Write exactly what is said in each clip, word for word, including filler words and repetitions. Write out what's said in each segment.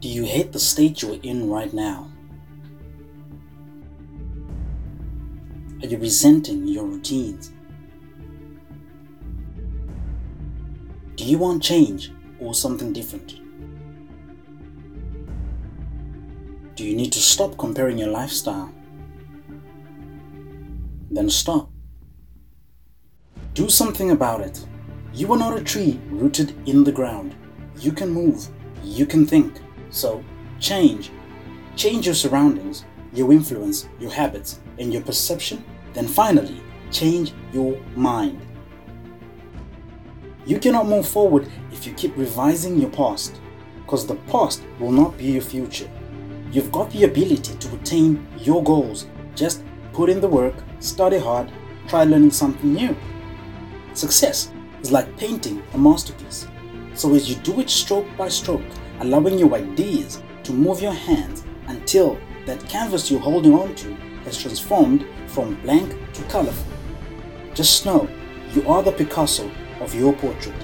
Do you hate the state you're in right now? Are you resenting your routines? Do you want change or something different? Do you need to stop comparing your lifestyle? Then stop. Do something about it. You are not a tree rooted in the ground. You can move. You can think. So change. Change your surroundings, your influence, your habits, and your perception. Then finally, change your mind. You cannot move forward if you keep revising your past, because the past will not be your future. You've got the ability to attain your goals. Just put in the work, study hard, try learning something new. Success is like painting a masterpiece. So as you do it stroke by stroke, allowing your ideas to move your hands until that canvas you're holding on to has transformed from blank to colorful. Just know you are the Picasso of your portrait.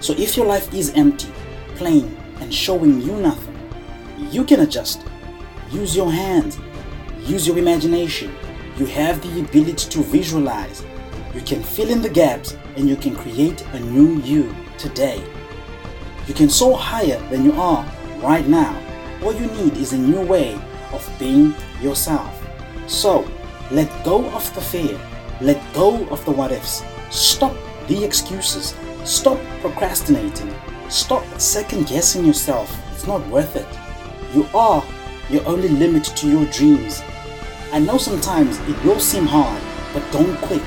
So if your life is empty, plain, and showing you nothing, you can adjust. Use your hands. Use your imagination. You have the ability to visualize. You can fill in the gaps and you can create a new you today. You can soar higher than you are right now. All you need is a new way of being yourself. So, let go of the fear. Let go of the what ifs. Stop the excuses. Stop procrastinating. Stop second guessing yourself. It's not worth it. You are your only limit to your dreams. I know sometimes it will seem hard, but don't quit.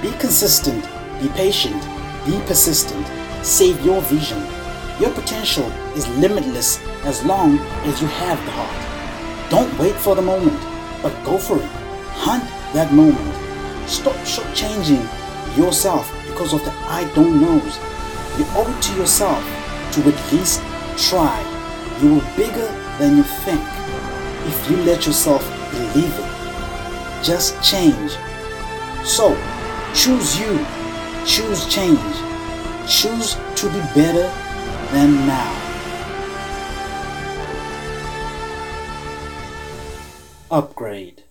Be consistent, be patient, be persistent, save your vision. Your potential is limitless as long as you have the heart. Don't wait for the moment, but go for it. Hunt that moment. Stop shortchanging yourself because of the I don't knows. You owe it to yourself to at least try. You are bigger than you think if you let yourself believe it. Just change. So, choose you, choose change, choose to be better than now. Upgrade.